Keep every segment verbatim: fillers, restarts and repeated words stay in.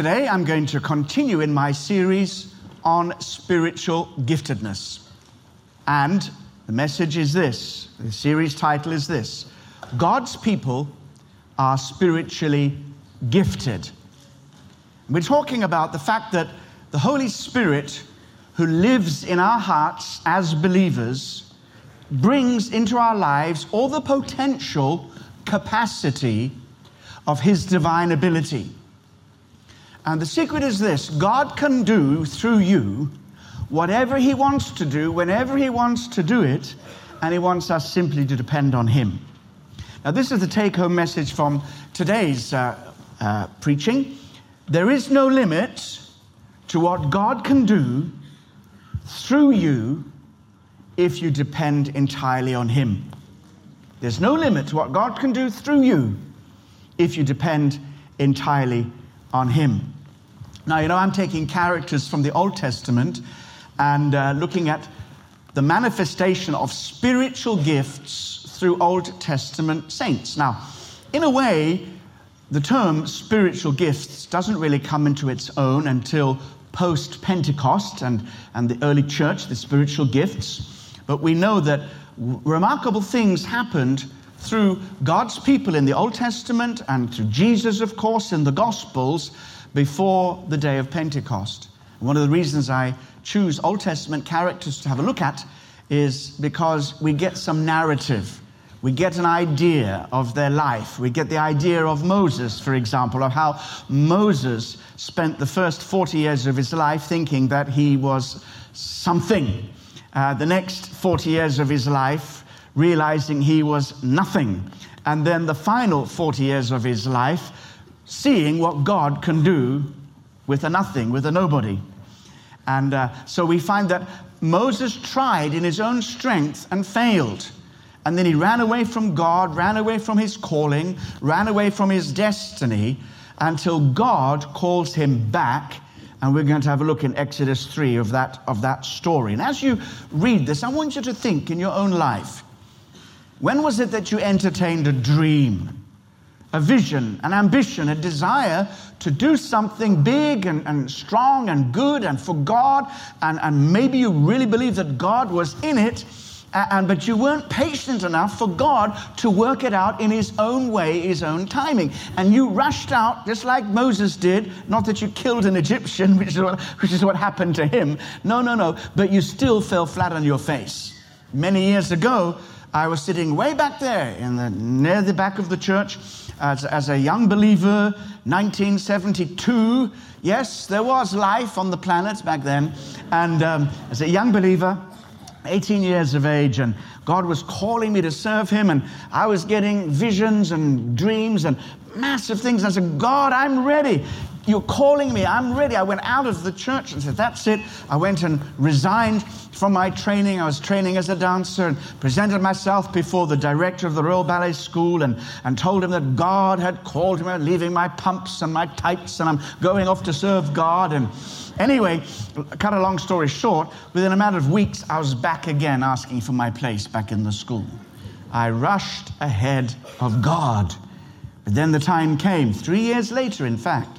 Today I'm going to continue in my series on spiritual giftedness. And the message is this, the series title is this: God's people are spiritually gifted. We're talking about the fact that the Holy Spirit, who lives in our hearts as believers, brings into our lives all the potential capacity of His divine ability. And the secret is this: God can do through you whatever He wants to do, whenever He wants to do it, and He wants us simply to depend on Him. Now, this is the take-home message from today's uh, uh, preaching. There is no limit to what God can do through you if you depend entirely on Him. There's no limit to what God can do through you if you depend entirely on Him. Now, you know, I'm taking characters from the Old Testament and uh, looking at the manifestation of spiritual gifts through Old Testament saints. Now, in a way, the term spiritual gifts doesn't really come into its own until post-Pentecost and, and the early church, the spiritual gifts. But we know that w- remarkable things happened through God's people in the Old Testament and through Jesus, of course, in the Gospels before the day of Pentecost. One of the reasons I choose Old Testament characters to have a look at is because we get some narrative. We get an idea of their life. We get the idea of Moses, for example, of how Moses spent the first forty years of his life thinking that he was something. Uh, the next forty years of his life realizing he was nothing. And then the final forty years of his life, seeing what God can do with a nothing, with a nobody. And uh, so we find that Moses tried in his own strength and failed. And then he ran away from God, ran away from his calling, ran away from his destiny, until God calls him back. And we're going to have a look in Exodus three of that, of that story. And as you read this, I want you to think in your own life, when was it that you entertained a dream, a vision, an ambition, a desire to do something big and, and strong and good and for God, and, and maybe you really believed that God was in it, and but you weren't patient enough for God to work it out in His own way, His own timing. And you rushed out, just like Moses did, not that you killed an Egyptian, which is what, which is what happened to him. No, no, no, but you still fell flat on your face. Many years ago, I was sitting way back there in the, near the back of the church as, as a young believer, nineteen seventy-two. Yes, there was life on the planet back then. And um, as a young believer, eighteen years of age, and God was calling me to serve Him, and I was getting visions and dreams and massive things. And I said, God, I'm ready. You're calling me. I'm ready. I went out of the church and said, that's it. I went and resigned from my training. I was training as a dancer and presented myself before the director of the Royal Ballet School and, and told him that God had called me, leaving my pumps and my tights, and I'm going off to serve God. And anyway, cut a long story short, within a matter of weeks, I was back again asking for my place back in the school. I rushed ahead of God. But then the time came, three years later, in fact,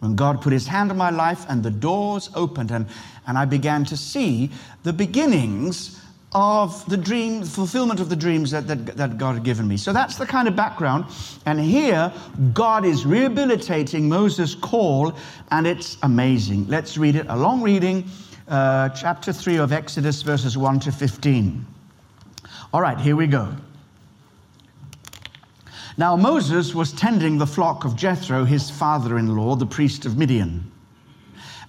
when God put His hand on my life and the doors opened, and, and I began to see the beginnings of the dream, fulfillment of the dreams that, that, that God had given me. So that's the kind of background. And here, God is rehabilitating Moses' call, and it's amazing. Let's read it, a long reading, uh, chapter three of Exodus, verses one to fifteen. All right, here we go. Now Moses was tending the flock of Jethro, his father-in-law, the priest of Midian.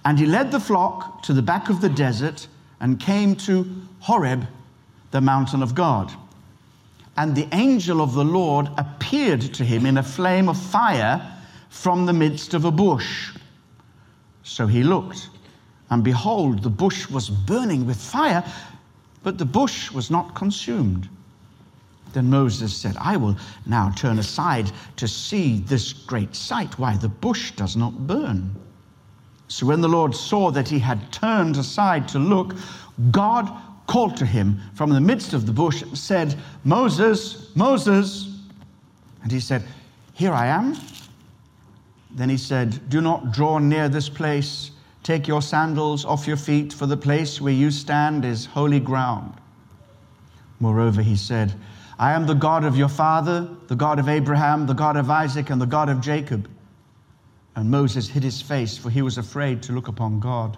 And he led the flock to the back of the desert and came to Horeb, the mountain of God. And the angel of the Lord appeared to him in a flame of fire from the midst of a bush. So he looked, and behold, the bush was burning with fire, but the bush was not consumed. Then Moses said, I will now turn aside to see this great sight, why the bush does not burn. So when the Lord saw that he had turned aside to look, God called to him from the midst of the bush and said, Moses, Moses. And he said, Here I am. Then he said, "Do not draw near this place. Take your sandals off your feet, for the place where you stand is holy ground." Moreover, he said, "I am the God of your father, the God of Abraham, the God of Isaac, and the God of Jacob." And Moses hid his face, for he was afraid to look upon God.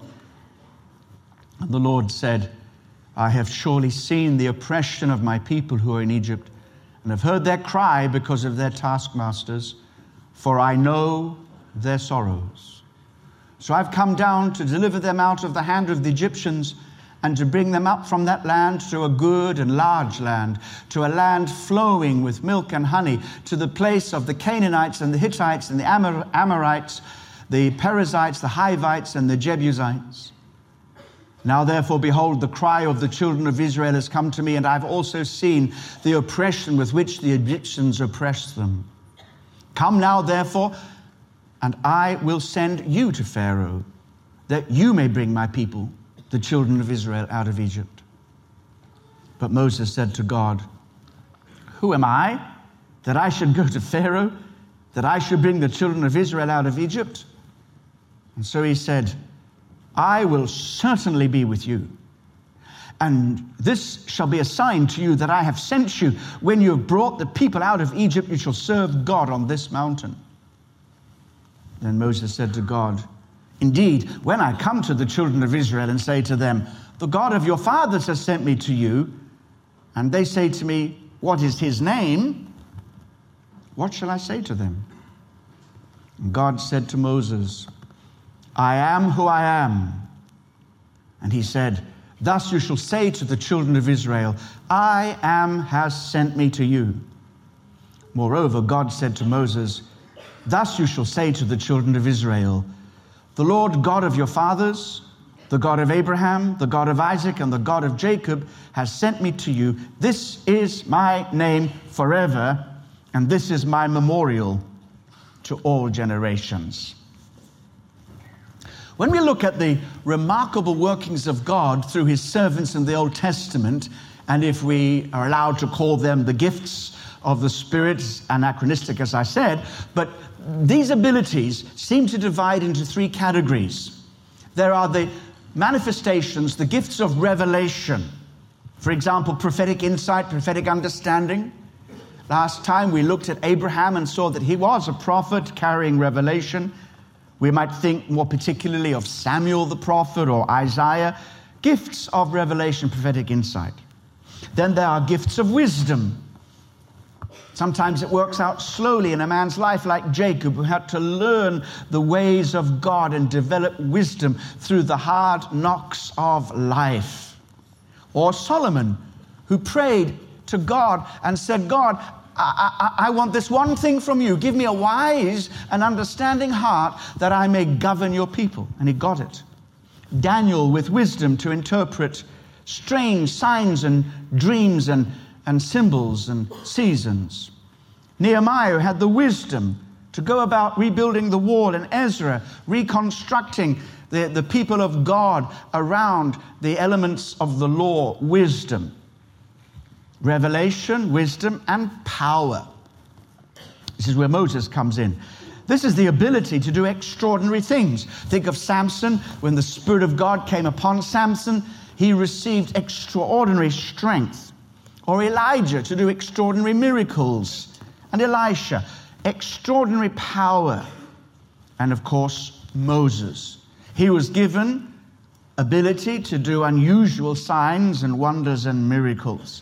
And the Lord said, "I have surely seen the oppression of my people who are in Egypt, and have heard their cry because of their taskmasters, for I know their sorrows. So I've come down to deliver them out of the hand of the Egyptians, and to bring them up from that land to a good and large land, to a land flowing with milk and honey, to the place of the Canaanites and the Hittites and the Amor- Amorites, the Perizzites, the Hivites, and the Jebusites. Now therefore, behold, the cry of the children of Israel has come to me, and I've also seen the oppression with which the Egyptians oppress them. Come now therefore, and I will send you to Pharaoh, that you may bring my people, the children of Israel, out of Egypt." But Moses said to God, "Who am I that I should go to Pharaoh, that I should bring the children of Israel out of Egypt?" And so he said, "I will certainly be with you. And this shall be a sign to you that I have sent you. When you have brought the people out of Egypt, you shall serve God on this mountain." Then Moses said to God, "Indeed, when I come to the children of Israel and say to them, 'The God of your fathers has sent me to you,' and they say to me, 'What is his name?' what shall I say to them?" And God said to Moses, "I am who I am." And he said, "Thus you shall say to the children of Israel, 'I am has sent me to you.'" Moreover, God said to Moses, "Thus you shall say to the children of Israel, 'The Lord God of your fathers, the God of Abraham, the God of Isaac, and the God of Jacob has sent me to you. This is my name forever, and this is my memorial to all generations.'" When we look at the remarkable workings of God through his servants in the Old Testament, and if we are allowed to call them the gifts of the Spirit, anachronistic as I said, but these abilities seem to divide into three categories. There are the manifestations, the gifts of revelation. For example, prophetic insight, prophetic understanding. Last time we looked at Abraham and saw that he was a prophet carrying revelation. We might think more particularly of Samuel the prophet or Isaiah. Gifts of revelation, prophetic insight. Then there are gifts of wisdom. Sometimes it works out slowly in a man's life, like Jacob, who had to learn the ways of God and develop wisdom through the hard knocks of life. Or Solomon, who prayed to God and said, "God, I, I, I want this one thing from you. Give me a wise and understanding heart that I may govern your people." And he got it. Daniel with wisdom to interpret strange signs and dreams and and symbols and seasons. Nehemiah had the wisdom to go about rebuilding the wall, and Ezra reconstructing the, the people of God around the elements of the law, wisdom. Revelation, wisdom, and power. This is where Moses comes in. This is the ability to do extraordinary things. Think of Samson. When the Spirit of God came upon Samson, he received extraordinary strength. Or Elijah to do extraordinary miracles, and Elisha, extraordinary power. And of course, Moses. He was given ability to do unusual signs and wonders and miracles.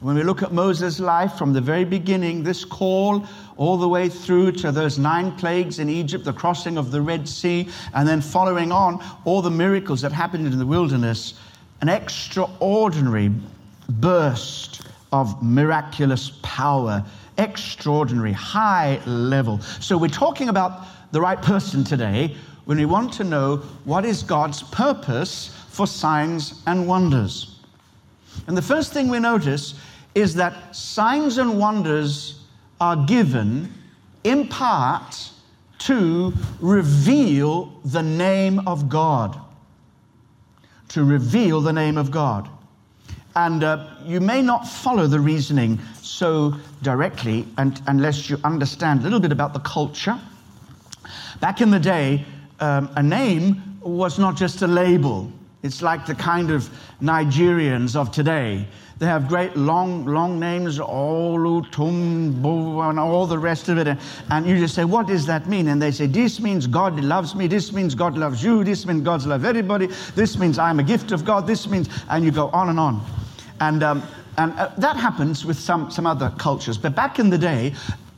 When we look at Moses' life from the very beginning, this call all the way through to those nine plagues in Egypt, the crossing of the Red Sea, and then following on all the miracles that happened in the wilderness, an extraordinary burst of miraculous power, extraordinary, high level. So we're talking about the right person today when we want to know what is God's purpose for signs and wonders. And the first thing we notice is that signs and wonders are given in part to reveal the name of God. To reveal the name of God. And uh, you may not follow the reasoning so directly and, unless you understand a little bit about the culture. Back in the day, um, a name was not just a label. It's like the kind of Nigerians of today. They have great long, long names, Olu, Tumbo, and all the rest of it. And you just say, what does that mean? And they say, this means God loves me. This means God loves you. This means God loves everybody. This means I'm a gift of God. This means, and you go on and on. And um, and uh, that happens with some, some other cultures. But back in the day,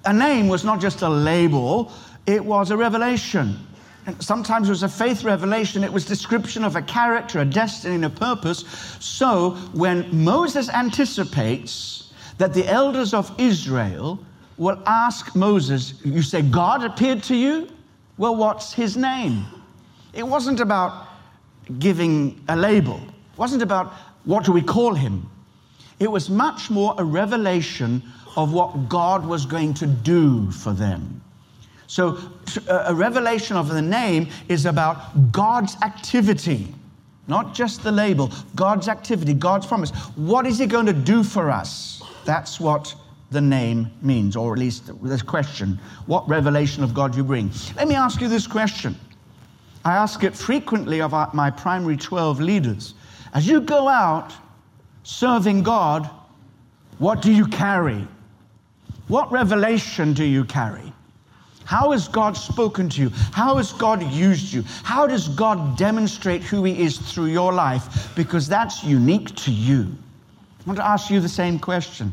a name was not just a label. It was a revelation. Sometimes it was a faith revelation. It was description of a character, a destiny, and a purpose. So when Moses anticipates that the elders of Israel will ask Moses, you say, God appeared to you? Well, what's his name? It wasn't about giving a label. It wasn't about what do we call him. It was much more a revelation of what God was going to do for them. So a revelation of the name is about God's activity, not just the label, God's activity, God's promise. What is he going to do for us? That's what the name means, or at least this question, what revelation of God you bring. Let me ask you this question. I ask it frequently of our, my primary twelve leaders. As you go out serving God, what do you carry? What revelation do you carry? How has God spoken to you? How has God used you? How does God demonstrate who he is through your life? Because that's unique to you. I want to ask you the same question.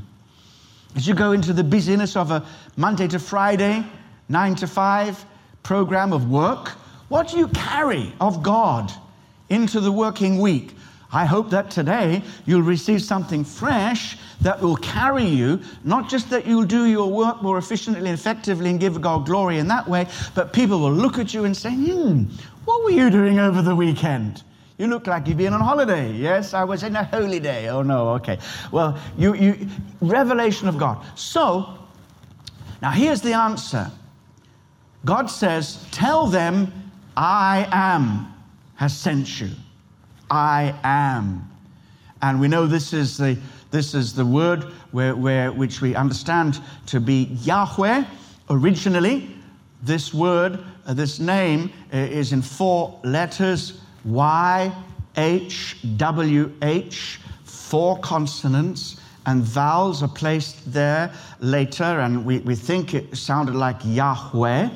As you go into the busyness of a Monday to Friday, nine to five program of work, what do you carry of God into the working week? I hope that today you'll receive something fresh that will carry you, not just that you'll do your work more efficiently and effectively and give God glory in that way, but people will look at you and say, hmm, what were you doing over the weekend? You look like you've been on holiday. Yes, I was in a holy day. Oh, no, okay. Well, you, you revelation of God. So, now here's the answer. God says, tell them I am has sent you. I am. And we know this is the this is the word where, where which we understand to be Yahweh originally. This word, uh, this name uh, is in four letters, Y H W H, four consonants, and vowels are placed there later, and we, we think it sounded like Yahweh,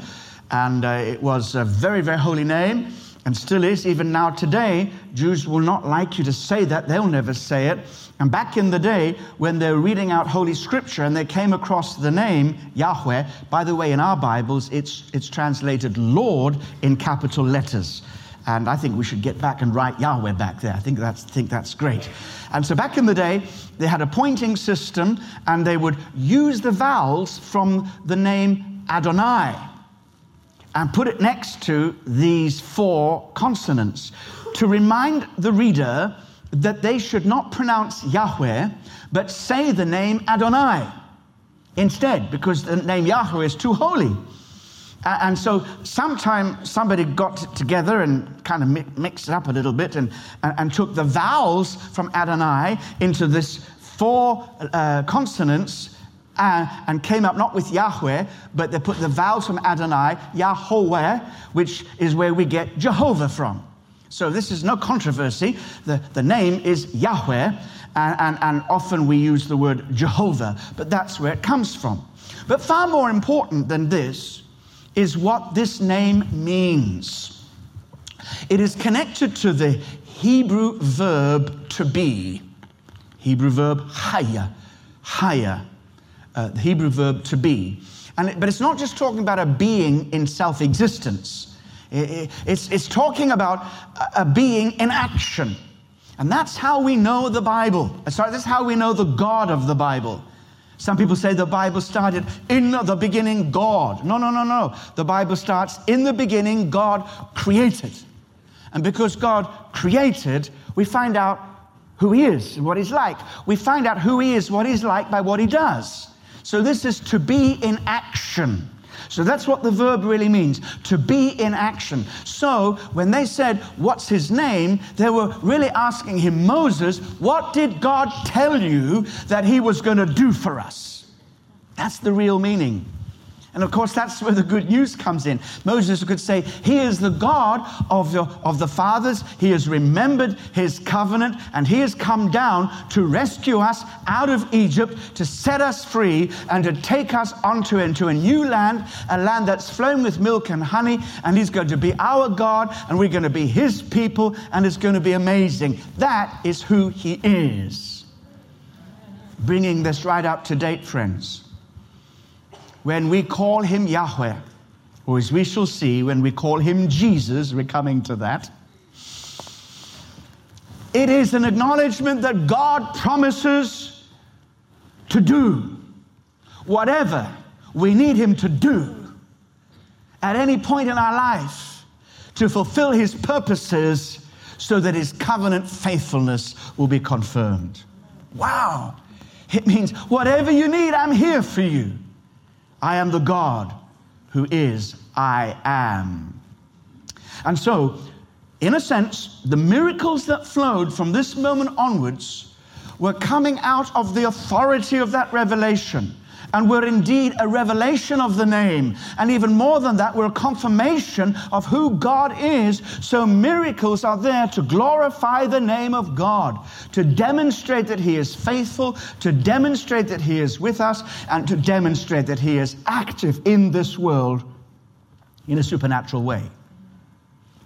and uh, it was a very, very holy name. And still is, even now today, Jews will not like you to say that. They'll never say it. And back in the day, when they were reading out Holy Scripture and they came across the name Yahweh, by the way, in our Bibles, it's it's translated Lord in capital letters. And I think we should get back and write Yahweh back there. I think that's think that's great. And so back in the day, they had a pointing system and they would use the vowels from the name Adonai and put it next to these four consonants to remind the reader that they should not pronounce Yahweh, but say the name Adonai instead, because the name Yahweh is too holy. And so sometime somebody got together and kind of mixed it up a little bit and, and took the vowels from Adonai into this four uh, consonants Uh, and came up not with Yahweh, but they put the vowels from Adonai, Yahweh, which is where we get Jehovah from. So this is no controversy. The, the name is Yahweh, and, and, and often we use the word Jehovah, but that's where it comes from. But far more important than this is what this name means. It is connected to the Hebrew verb to be, Hebrew verb haya, haya. Uh, the Hebrew verb to be. And it, but it's not just talking about a being in self-existence. It, it, it's, it's talking about a, a being in action. And that's how we know the Bible. Sorry, that's how we know the God of the Bible. Some people say the Bible started in the beginning, God. No, no, no, no. The Bible starts in the beginning, God created. And because God created, we find out who he is and what he's like. We find out who he is, what he's like by what he does. So this is to be in action. So that's what the verb really means, to be in action. So when they said, what's his name? They were really asking him, Moses, what did God tell you that he was going to do for us? That's the real meaning. And of course, that's where the good news comes in. Moses could say, he is the God of the, of the fathers. He has remembered his covenant, and he has come down to rescue us out of Egypt, to set us free, and to take us onto into a new land, a land that's flowing with milk and honey, and he's going to be our God, and we're going to be his people, and it's going to be amazing. That is who he is. Bringing this right up to date, friends. When we call him Yahweh, or as we shall see, when we call him Jesus, we're coming to that, it is an acknowledgement that God promises to do whatever we need him to do at any point in our life to fulfill his purposes so that his covenant faithfulness will be confirmed. Wow! It means whatever you need, I'm here for you. I am the God who is I am. And so, in a sense, the miracles that flowed from this moment onwards were coming out of the authority of that revelation, and were indeed a revelation of the name. And even more than that, were a confirmation of who God is. So miracles are there to glorify the name of God, to demonstrate that he is faithful, to demonstrate that he is with us, and to demonstrate that he is active in this world in a supernatural way.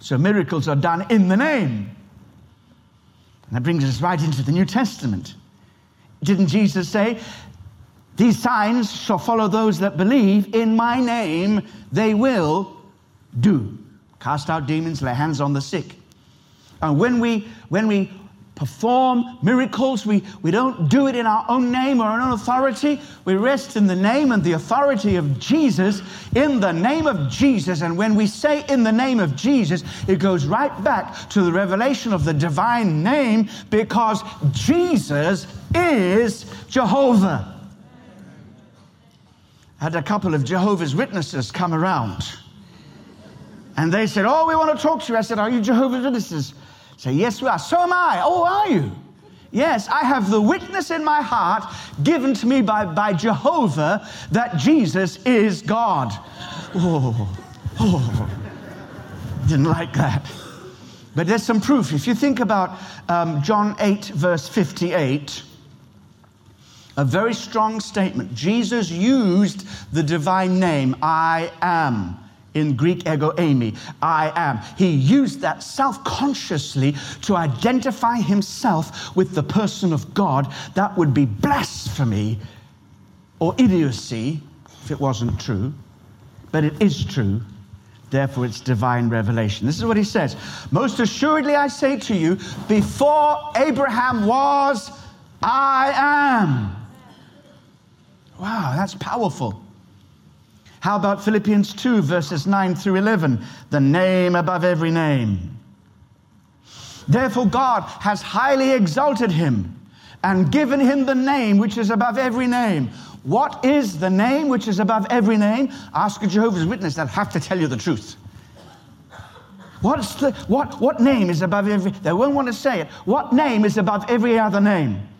So miracles are done in the name. And that brings us right into the New Testament. Didn't Jesus say, these signs shall follow those that believe in my name, they will do. Cast out demons, lay hands on the sick. And when we when we perform miracles, we, we don't do it in our own name or our own authority. We rest in the name and the authority of Jesus, in the name of Jesus. And when we say in the name of Jesus, it goes right back to the revelation of the divine name, because Jesus is Jehovah. Had a couple of Jehovah's Witnesses come around. And they said, oh, we want to talk to you. I said, are you Jehovah's Witnesses? I said, yes, we are. So am I. Oh, are you? Yes, I have the witness in my heart given to me by, by Jehovah that Jesus is God. Oh, oh, didn't like that. But there's some proof. If you think about um, John eight, verse fifty-eight, a very strong statement. Jesus used the divine name, I am, in Greek ego eimi, I am. He used that self-consciously to identify himself with the person of God. That would be blasphemy or idiocy if it wasn't true, but it is true. Therefore, it's divine revelation. This is what he says. Most assuredly, I say to you, before Abraham was, I am. Wow, that's powerful. How about Philippians two, verses nine through eleven? The name above every name. Therefore God has highly exalted him and given him the name which is above every name. What is the name which is above every name? Ask a Jehovah's Witness, they'll have to tell you the truth. What's the, what, what name is above every, they won't want to say it. What name is above every other name?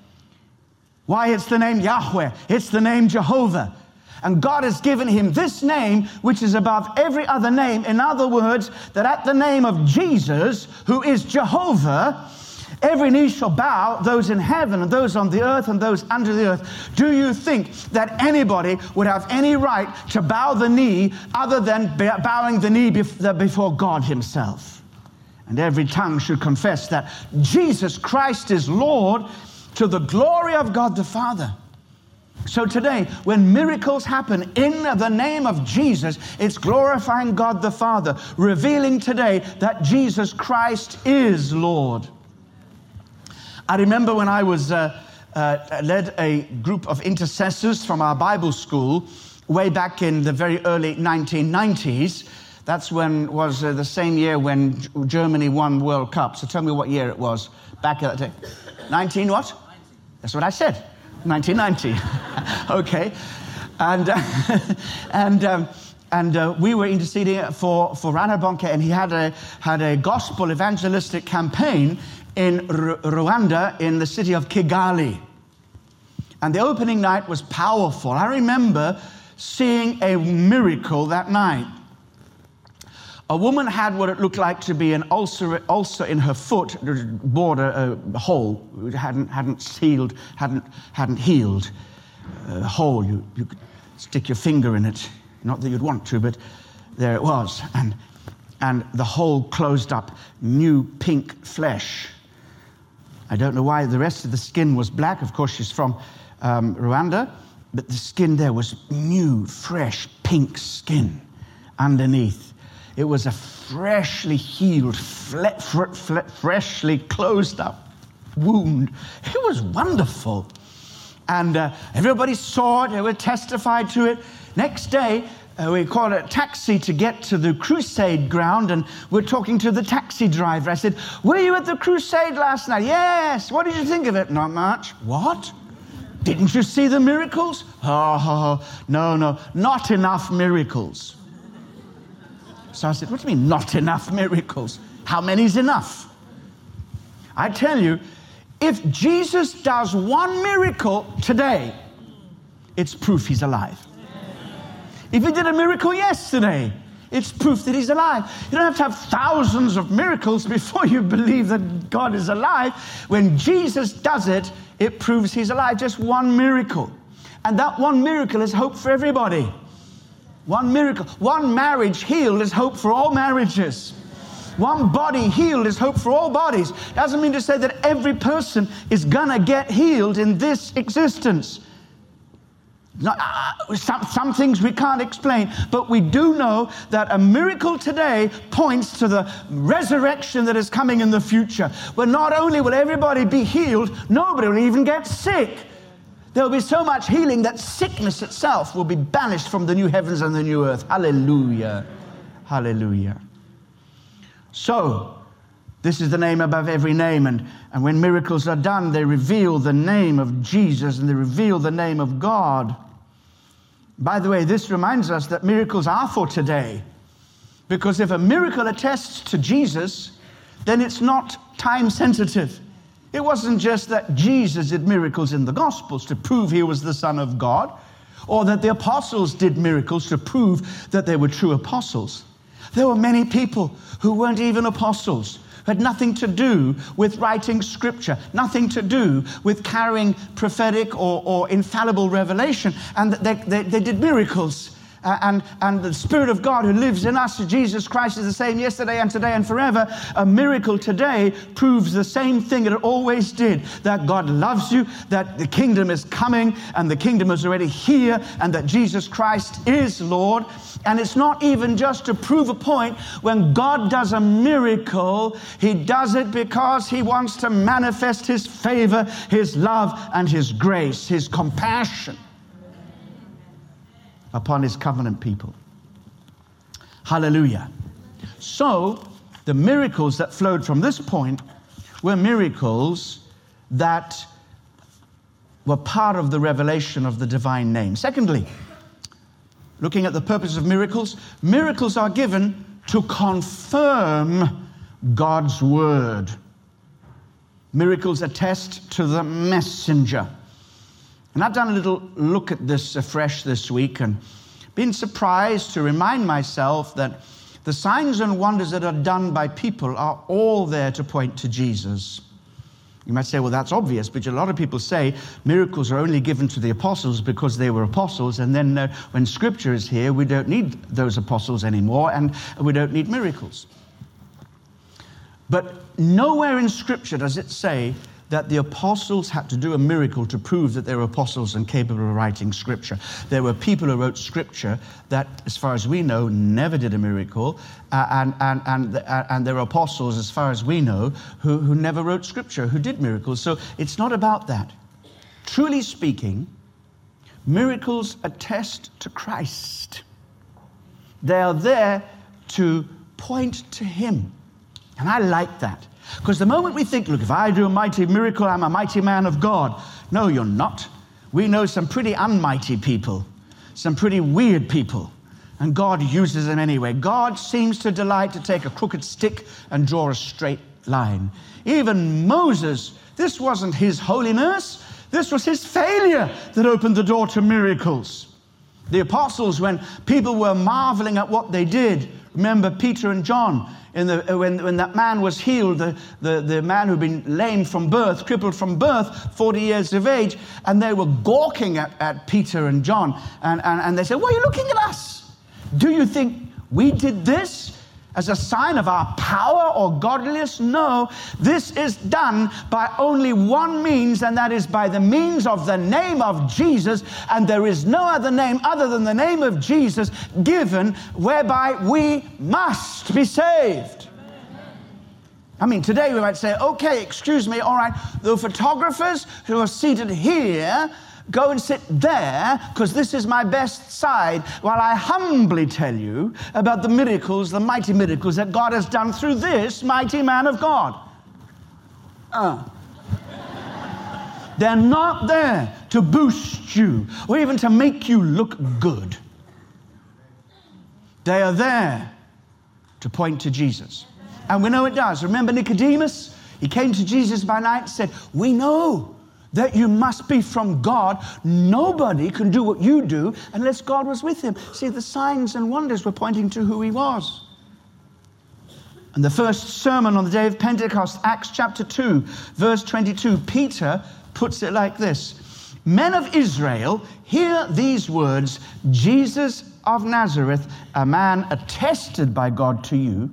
Why, it's the name Yahweh. It's the name Jehovah. And God has given him this name, which is above every other name. In other words, that at the name of Jesus, who is Jehovah, every knee shall bow, those in heaven and those on the earth and those under the earth. Do you think that anybody would have any right to bow the knee other than bowing the knee before God himself? And every tongue should confess that Jesus Christ is Lord, to the glory of God the Father. So today, when miracles happen in the name of Jesus, it's glorifying God the Father, revealing today that Jesus Christ is Lord. I remember when I was uh, uh, led a group of intercessors from our Bible school way back in the very early nineteen nineties. That's when was uh, the same year when Germany won World Cup. So tell me what year it was back at that day. nineteen what? That's what I said. nineteen ninety. Okay. And uh, and um, and uh, we were interceding for for Reinhard Bonnke, and he had a had a gospel evangelistic campaign in R- Rwanda, in the city of Kigali. And the opening night was powerful. I remember seeing a miracle that night. A woman had what it looked like to be an ulcer, ulcer in her foot, bored a, a hole, it hadn't, hadn't healed, hadn't, hadn't healed. A hole, you, you could stick your finger in it, not that you'd want to, but there it was. And, and the hole closed up, new pink flesh. I don't know why the rest of the skin was black. Of course, she's from um, Rwanda, but the skin there was new, fresh, pink skin underneath. It was a freshly healed, fle- fre- fle- freshly closed up wound. It was wonderful. And uh, everybody saw it, they were testified to it. Next day, uh, we called a taxi to get to the crusade ground, and we're talking to the taxi driver. I said, were you at the crusade last night? Yes. What did you think of it? Not much. What? Didn't you see the miracles? Oh, no, no, not enough miracles. So I said, what do you mean, not enough miracles? How many's enough? I tell you, if Jesus does one miracle today, it's proof he's alive. If he did a miracle yesterday, it's proof that he's alive. You don't have to have thousands of miracles before you believe that God is alive. When Jesus does it, it proves he's alive. Just one miracle. And that one miracle is hope for everybody. One miracle, one marriage healed is hope for all marriages. One body healed is hope for all bodies. Doesn't mean to say that every person is gonna get healed in this existence. Not, uh, some, some things we can't explain, but we do know that a miracle today points to the resurrection that is coming in the future, where not only will everybody be healed, nobody will even get sick. There will be so much healing that sickness itself will be banished from the new heavens and the new earth. Hallelujah. Hallelujah. So, this is the name above every name. And, and when miracles are done, they reveal the name of Jesus and they reveal the name of God. By the way, this reminds us that miracles are for today. Because if a miracle attests to Jesus, then it's not time sensitive. It wasn't just that Jesus did miracles in the Gospels to prove he was the Son of God, or that the apostles did miracles to prove that they were true apostles. There were many people who weren't even apostles, who had nothing to do with writing scripture, nothing to do with carrying prophetic or, or infallible revelation, and they, they, they did miracles. Uh, and, and the Spirit of God who lives in us, Jesus Christ, is the same yesterday and today and forever. A miracle today proves the same thing that it always did, that God loves you, that the kingdom is coming, and the kingdom is already here, and that Jesus Christ is Lord. And it's not even just to prove a point. When God does a miracle, he does it because he wants to manifest his favor, his love, and his grace, his compassion upon his covenant people. Hallelujah. So, the miracles that flowed from this point were miracles that were part of the revelation of the divine name. Secondly, looking at the purpose of miracles, miracles are given to confirm God's word. Miracles attest to the messenger. And I've done a little look at this afresh this week and been surprised to remind myself that the signs and wonders that are done by people are all there to point to Jesus. You might say, well, that's obvious, but a lot of people say miracles are only given to the apostles because they were apostles, and then uh, when Scripture is here, we don't need those apostles anymore, and we don't need miracles. But nowhere in Scripture does it say that the apostles had to do a miracle to prove that they were apostles and capable of writing scripture. There were people who wrote scripture that, as far as we know, never did a miracle, uh, and, and, and, uh, and there were apostles, as far as we know, who, who never wrote scripture, who did miracles. So it's not about that. Truly speaking, miracles attest to Christ. They are there to point to him. And I like that. Because the moment we think, look, if I do a mighty miracle, I'm a mighty man of God. No, you're not. We know some pretty unmighty people, some pretty weird people, and God uses them anyway. God seems to delight to take a crooked stick and draw a straight line. Even Moses, this wasn't his holiness, this was his failure that opened the door to miracles. The apostles, when people were marveling at what they did, remember Peter and John, in the, when, when that man was healed, the, the, the man who'd been lame from birth, crippled from birth, forty years of age, and they were gawking at, at Peter and John. And, and, and they said, "Why are you looking at us? Do you think we did this as a sign of our power or godliness? No, this is done by only one means, and that is by the means of the name of Jesus. And there is no other name other than the name of Jesus given whereby we must be saved." I mean, today we might say, "Okay, excuse me, all right, the photographers who are seated here, go and sit there, because this is my best side, while I humbly tell you about the miracles, the mighty miracles that God has done through this mighty man of God." Uh. They're not there to boost you or even to make you look good. They are there to point to Jesus. And we know it does. Remember Nicodemus? He came to Jesus by night and said, "We know that you must be from God. Nobody can do what you do unless God was with him." See, the signs and wonders were pointing to who he was. And the first sermon on the day of Pentecost, Acts chapter two, verse twenty-two, Peter puts it like this: "Men of Israel, hear these words, Jesus of Nazareth, a man attested by God to you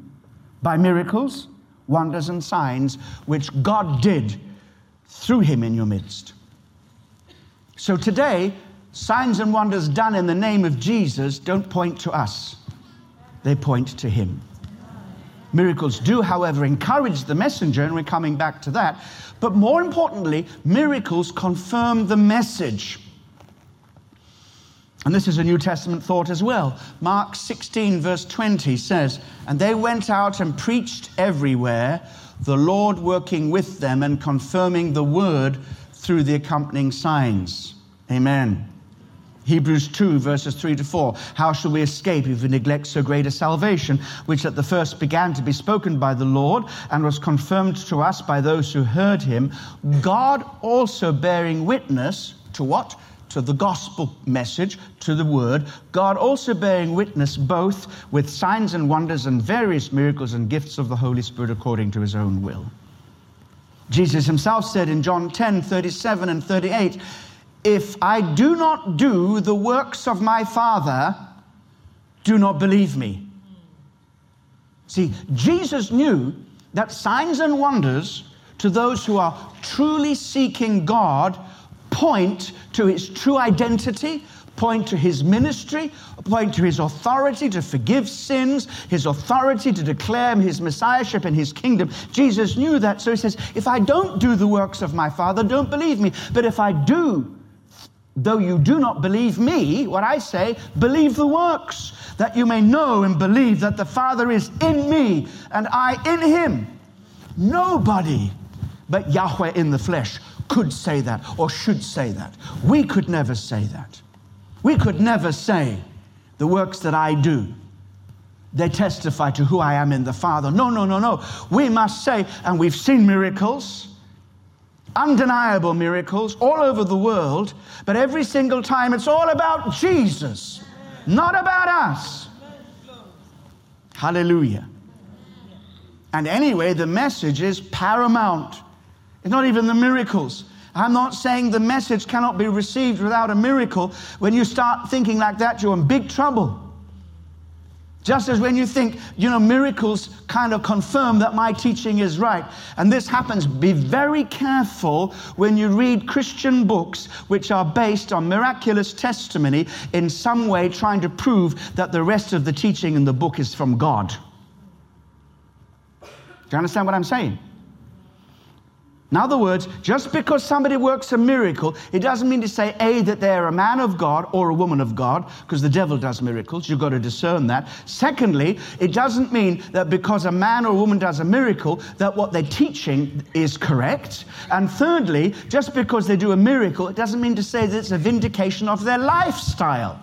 by miracles, wonders, and signs, which God did through him in your midst." So today, signs and wonders done in the name of Jesus don't point to us. They point to him. Miracles do, however, encourage the messenger, and we're coming back to that. But more importantly, miracles confirm the message. And this is a New Testament thought as well. Mark sixteen, verse twenty says, "And they went out and preached everywhere, the Lord working with them and confirming the word through the accompanying signs." Amen. Hebrews two, verses three to four. "How shall we escape if we neglect so great a salvation, which at the first began to be spoken by the Lord and was confirmed to us by those who heard him? God also bearing witness," to what? To the gospel message, to the word. "God also bearing witness, both with signs and wonders and various miracles and gifts of the Holy Spirit according to his own will." Jesus himself said in John ten, thirty-seven and thirty-eight, "If I do not do the works of my Father, do not believe me." See, Jesus knew that signs and wonders to those who are truly seeking God point to his true identity, point to his ministry, point to his authority to forgive sins, his authority to declare his messiahship and his kingdom. Jesus knew that, so he says, "If I don't do the works of my Father, don't believe me. But if I do, though you do not believe me, what I say, believe the works, that you may know and believe that the Father is in me and I in him." Nobody but Yahweh in the flesh could say that or should say that. We could never say that. We could never say, "The works that I do, they testify to who I am in the Father." No, no, no, no. We must say, and we've seen miracles, undeniable miracles all over the world, but every single time it's all about Jesus, not about us. Hallelujah. And anyway, the message is paramount. It's not even the miracles. I'm not saying the message cannot be received without a miracle. When you start thinking like that, you're in big trouble. Just as when you think, you know, miracles kind of confirm that my teaching is right. And this happens. Be very careful when you read Christian books which are based on miraculous testimony in some way trying to prove that the rest of the teaching in the book is from God. Do you understand what I'm saying? In other words, just because somebody works a miracle, it doesn't mean to say, A, that they're a man of God or a woman of God, because the devil does miracles. You've got to discern that. Secondly, it doesn't mean that because a man or a woman does a miracle, that what they're teaching is correct. And thirdly, just because they do a miracle, it doesn't mean to say that it's a vindication of their lifestyle.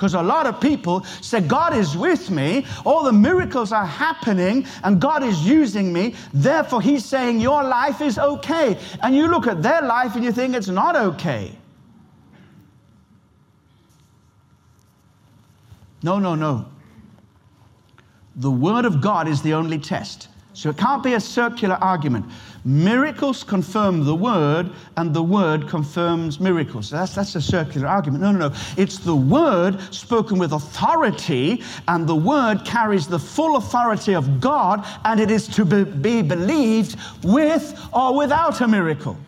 Because a lot of people say, "God is with me, all the miracles are happening, and God is using me, therefore he's saying your life is okay." And you look at their life and you think it's not okay. No, no, no. The Word of God is the only test. So it can't be a circular argument. Miracles confirm the Word, and the Word confirms miracles. That's, that's a circular argument. No, no, no. It's the Word spoken with authority, and the Word carries the full authority of God, and it is to be, be believed with or without a miracle.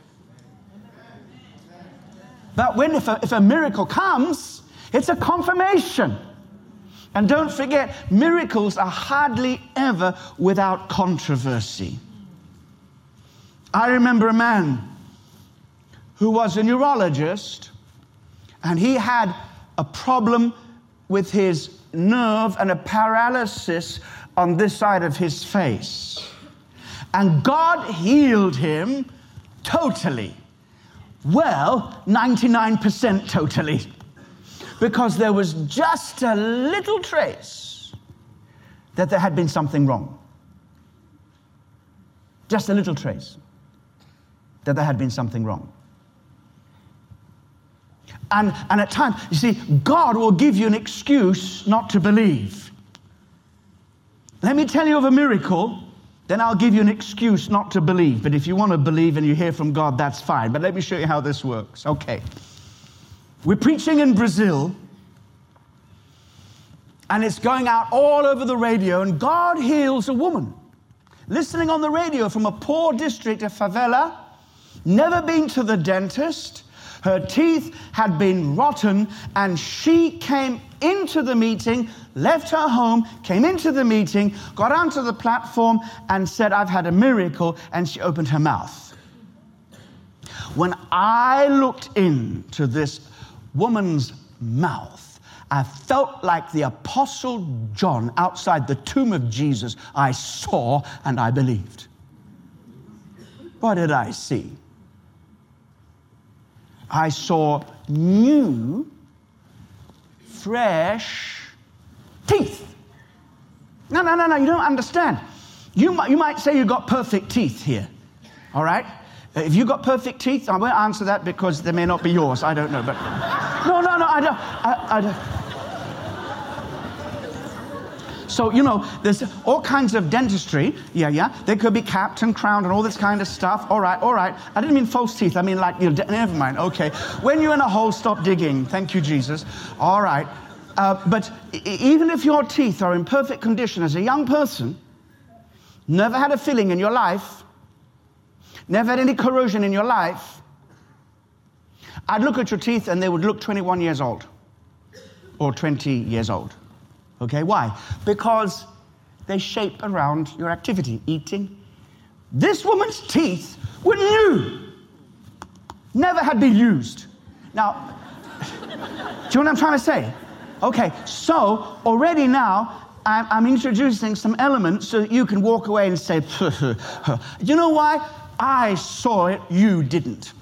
But when if a, if a miracle comes, it's a confirmation. And don't forget, miracles are hardly ever without controversy. I remember a man who was a neurologist, and he had a problem with his nerve and a paralysis on this side of his face. And God healed him totally. Well, ninety-nine percent totally. Because there was just a little trace that there had been something wrong. Just a little trace that there had been something wrong. And, and at times, you see, God will give you an excuse not to believe. Let me tell you of a miracle, then I'll give you an excuse not to believe. But if you want to believe and you hear from God, that's fine. But let me show you how this works. Okay. We're preaching in Brazil, and it's going out all over the radio, and God heals a woman listening on the radio from a poor district, a favela, never been to the dentist. Her teeth had been rotten, and she came into the meeting, left her home, came into the meeting, got onto the platform, and said, "I've had a miracle," and she opened her mouth. When I looked into this woman's mouth, I felt like the Apostle John outside the tomb of Jesus. I saw and I believed. What did I see? I saw new, fresh teeth. No, no, no, no, you don't understand. You might, you might say you got perfect teeth here, all right? If you got perfect teeth, I won't answer that because they may not be yours. I don't know, but... No, no, no, I don't... I, I don't. So, you know, there's all kinds of dentistry. Yeah, yeah. They could be capped and crowned and all this kind of stuff. All right, all right. I didn't mean false teeth. I mean, like, you know, never mind. Okay. When you're in a hole, stop digging. Thank you, Jesus. All right. Uh, but even if your teeth are in perfect condition as a young person, never had a filling in your life, never had any corrosion in your life, I'd look at your teeth and they would look twenty-one years old or twenty years old. Okay, why? Because they shape around your activity, eating. This woman's teeth were new, never had been used. Now, do you know what I'm trying to say? Okay, so already now, I'm introducing some elements so that you can walk away and say, you know why? I saw it, you didn't.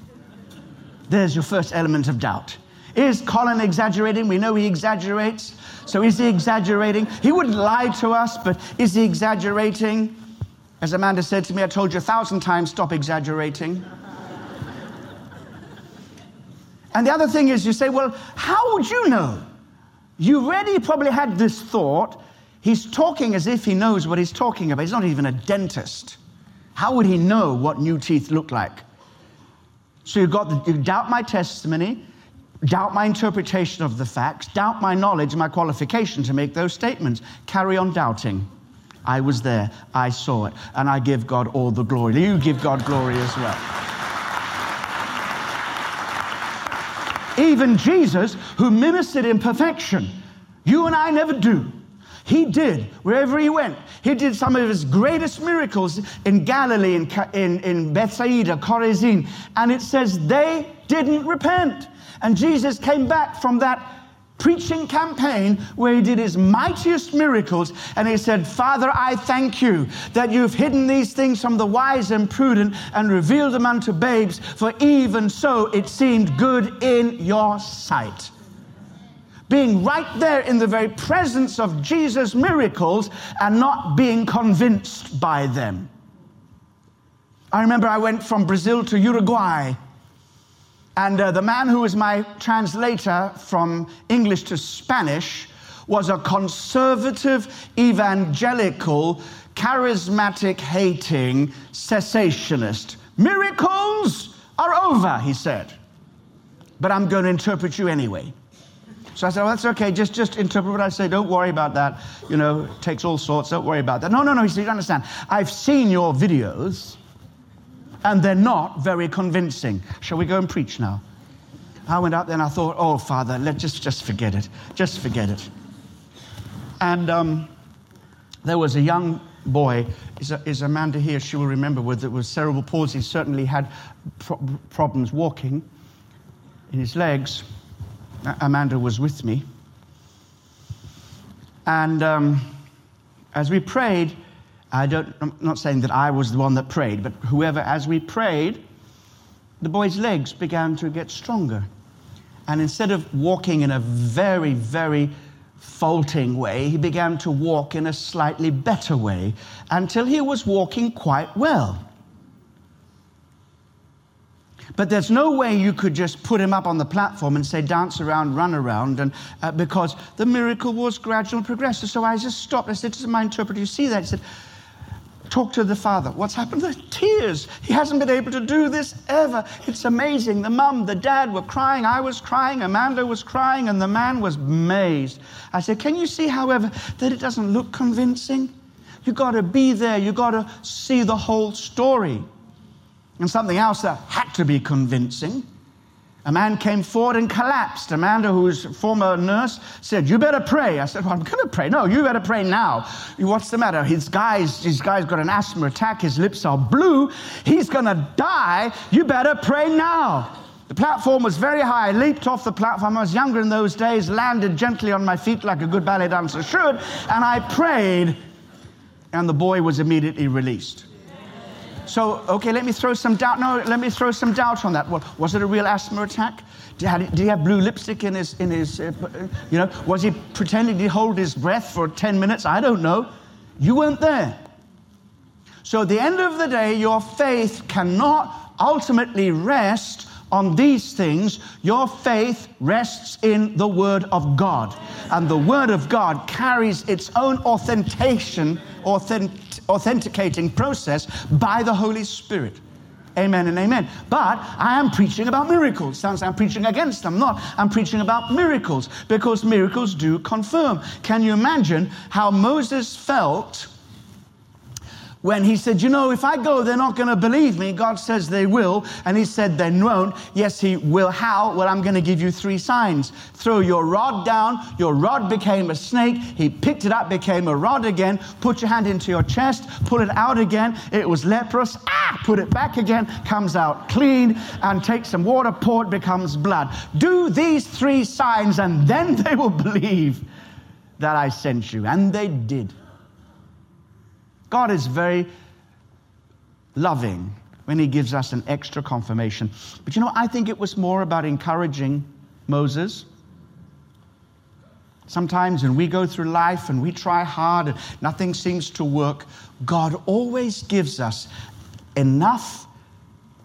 There's your first element of doubt. Is Colin exaggerating? We know he exaggerates. So is he exaggerating? He wouldn't lie to us, but is he exaggerating? As Amanda said to me, I told you a thousand times, stop exaggerating. And the other thing is you say, well, how would you know? You already probably had this thought. He's talking as if he knows what he's talking about. He's not even a dentist. How would he know what new teeth look like? So you've got the, you doubt my testimony, doubt my interpretation of the facts, doubt my knowledge, my qualification to make those statements. Carry on doubting. I was there, I saw it, and I give God all the glory. You give God glory as well. Even Jesus, who ministered in perfection, you and I never do. He did, wherever he went. He did some of his greatest miracles in Galilee, in, in, in Bethsaida, Chorazin. And it says they didn't repent. And Jesus came back from that preaching campaign where he did his mightiest miracles. And he said, Father, I thank you that you've hidden these things from the wise and prudent and revealed them unto babes. For even so it seemed good in your sight. Being right there in the very presence of Jesus' miracles and not being convinced by them. I remember I went from Brazil to Uruguay, and uh, the man who was my translator from English to Spanish was a conservative, evangelical, charismatic-hating cessationist. Miracles are over, he said. But I'm going to interpret you anyway. So I said, well, that's okay, just, just interpret what I say. Don't worry about that. You know, it takes all sorts. Don't worry about that. No, no, no, he said, you don't understand. I've seen your videos, and they're not very convincing. Shall we go and preach now? I went up there and I thought, oh, Father, let's just, just forget it. Just forget it. And um, there was a young boy, is, a, is Amanda here, she will remember, with, that was cerebral palsy, certainly had pro- problems walking in his legs. Amanda was with me. And um, as we prayed, I don't, I'm not saying that I was the one that prayed, but whoever, as we prayed, the boy's legs began to get stronger. And instead of walking in a very, very faulting way, he began to walk in a slightly better way until he was walking quite well. But there's no way you could just put him up on the platform and say, dance around, run around, and uh, because the miracle was gradual and progressive. So I just stopped. I said to my interpreter, you see that? He said, talk to the father. What's happened? The tears. He hasn't been able to do this ever. It's amazing. The mum, the dad were crying. I was crying. Amanda was crying. And the man was amazed. I said, can you see, however, that it doesn't look convincing? You got to be there. You got to see the whole story. And something else that had to be convincing. A man came forward and collapsed. Amanda, who was a former nurse, said, you better pray. I said, well, I'm going to pray. No, you better pray now. What's the matter? His guy's, his guy's got an asthma attack. His lips are blue. He's going to die. You better pray now. The platform was very high. I leaped off the platform. I was younger in those days, landed gently on my feet like a good ballet dancer should, and I prayed, and the boy was immediately released. So, okay, let me throw some doubt. No, let me throw some doubt on that. What, was it a real asthma attack? Did, had, did he have blue lipstick in his, in his, uh, you know? Was he pretending to hold his breath for ten minutes? I don't know. You weren't there. So at the end of the day, your faith cannot ultimately rest on these things. Your faith rests in the Word of God. And the Word of God carries its own authentication, authentic. authenticating process by the Holy Spirit. Amen and amen. But I am preaching about miracles. Sounds like I'm preaching against them. Not. I'm preaching about miracles because miracles do confirm. Can you imagine how Moses felt when he said, you know, if I go, they're not going to believe me. God says they will. And he said, they won't. Yes, he will. How? Well, I'm going to give you three signs. Throw your rod down. Your rod became a snake. He picked it up, became a rod again. Put your hand into your chest. Pull it out again. It was leprous. Ah! Put it back again. Comes out clean. And take some water, pour it, becomes blood. Do these three signs and then they will believe that I sent you. And they did. God is very loving when he gives us an extra confirmation. But you know, I think it was more about encouraging Moses. Sometimes when we go through life and we try hard and nothing seems to work, God always gives us enough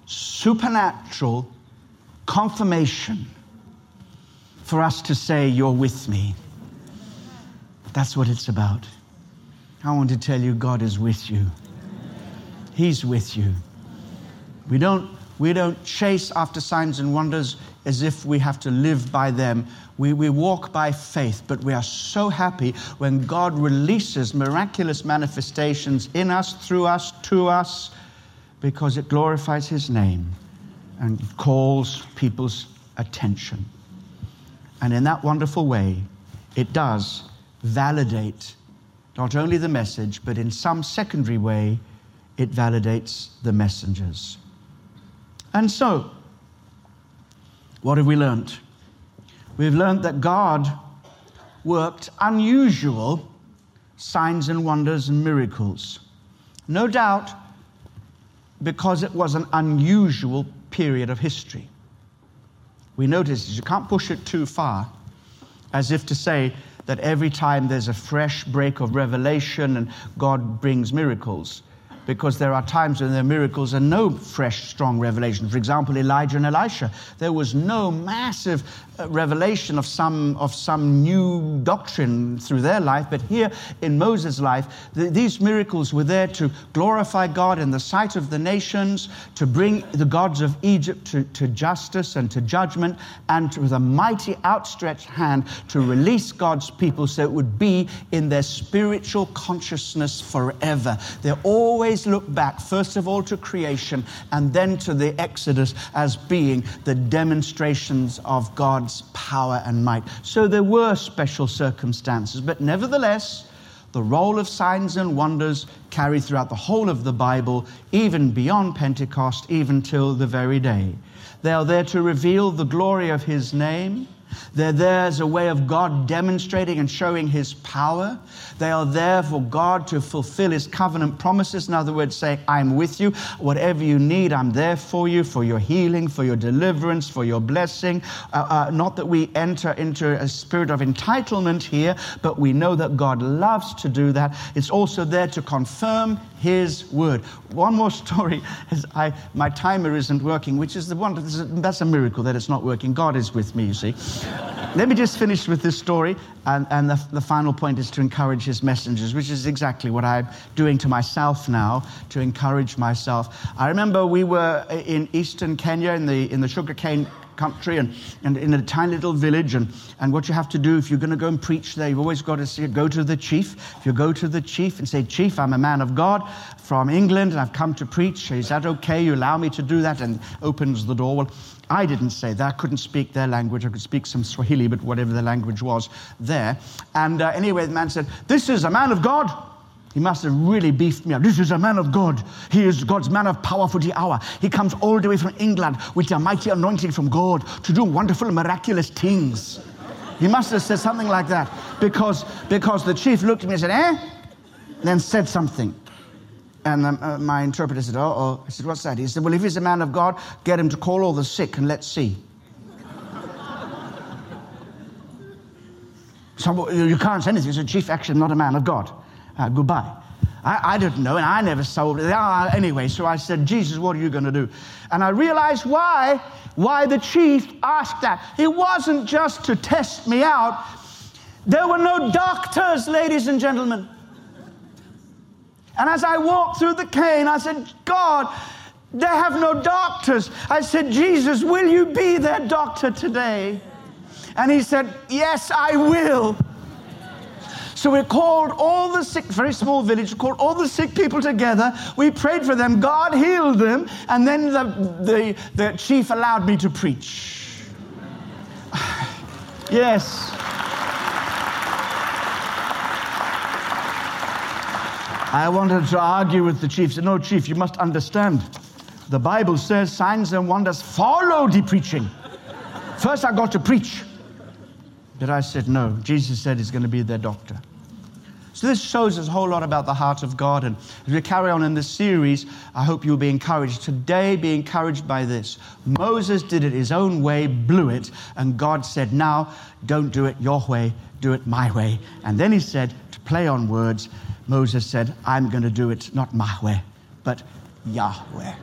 supernatural confirmation for us to say, you're with me. That's what it's about. I want to tell you, God is with you. He's with you. We don't, we don't chase after signs and wonders as if we have to live by them. We, we walk by faith, but we are so happy when God releases miraculous manifestations in us, through us, to us, because it glorifies his name and calls people's attention. And in that wonderful way, it does validate not only the message, but in some secondary way, it validates the messengers. And so, what have we learned? We've learned that God worked unusual signs and wonders and miracles. No doubt, because it was an unusual period of history. We notice you can't push it too far, as if to say that every time there's a fresh break of revelation and God brings miracles, because there are times when there are miracles and no fresh, strong revelation. For example, Elijah and Elisha. There was no massive revelation of some of some new doctrine through their life, but here in Moses' life, th- these miracles were there to glorify God in the sight of the nations, to bring the gods of Egypt to, to justice and to judgment, and with a mighty outstretched hand to release God's people so it would be in their spiritual consciousness forever. They always look back, first of all to creation and then to the Exodus as being the demonstrations of God's power and might. So there were special circumstances, but nevertheless, the role of signs and wonders carried throughout the whole of the Bible, even beyond Pentecost, even till the very day. They are there to reveal the glory of His name. They're there as a way of God demonstrating and showing His power. They are there for God to fulfill His covenant promises. In other words, saying, I'm with you. Whatever you need, I'm there for you, for your healing, for your deliverance, for your blessing. Uh, uh, not that we enter into a spirit of entitlement here, but we know that God loves to do that. It's also there to confirm His word. One more story. As I, my timer isn't working, which is the one, that's a miracle that it's not working. God is with me, you see. Let me just finish with this story, and, and the, the final point is to encourage His messengers, which is exactly what I'm doing to myself now, to encourage myself. I remember we were in eastern Kenya, in the in the sugarcane country, and, and in a tiny little village, and, and what you have to do if you're going to go and preach there, you've always got to see, go to the chief. If you go to the chief and say, Chief, I'm a man of God from England, and I've come to preach. Is that okay? You allow me to do that? And opens the door. Well, I didn't say that. I couldn't speak their language. I could speak some Swahili, but whatever the language was there. And uh, anyway, the man said, this is a man of God. He must have really beefed me up. This is a man of God. He is God's man of power for the hour. He comes all the way from England with a mighty anointing from God to do wonderful, miraculous things. He must have said something like that because, because the chief looked at me and said, eh? And then said something. And uh, my interpreter said, uh-oh. I said, what's that? He said, well, if he's a man of God, get him to call all the sick and let's see. So you can't say anything. He said, Chief, actually, I'm not a man of God. Uh, goodbye. I, I didn't know, and I never sold it. Uh, anyway, so I said, Jesus, what are you going to do? And I realized why, why the chief asked that. It wasn't just to test me out. There were no doctors, ladies and gentlemen. And as I walked through the cane, I said, God, they have no doctors. I said, Jesus, will you be their doctor today? And He said, yes, I will. So we called all the sick, very small village, we called all the sick people together. We prayed for them. God healed them. And then the, the, the chief allowed me to preach. Yes. I wanted to argue with the chief. I said, no, Chief, you must understand. The Bible says signs and wonders follow the preaching. First I got to preach. But I said, no, Jesus said He's going to be their doctor. So this shows us a whole lot about the heart of God. And as we carry on in this series, I hope you'll be encouraged. Today, be encouraged by this. Moses did it his own way, blew it, and God said, now, don't do it your way, do it my way. And then He said, to play on words, Moses said, I'm going to do it not my way, but Yahweh.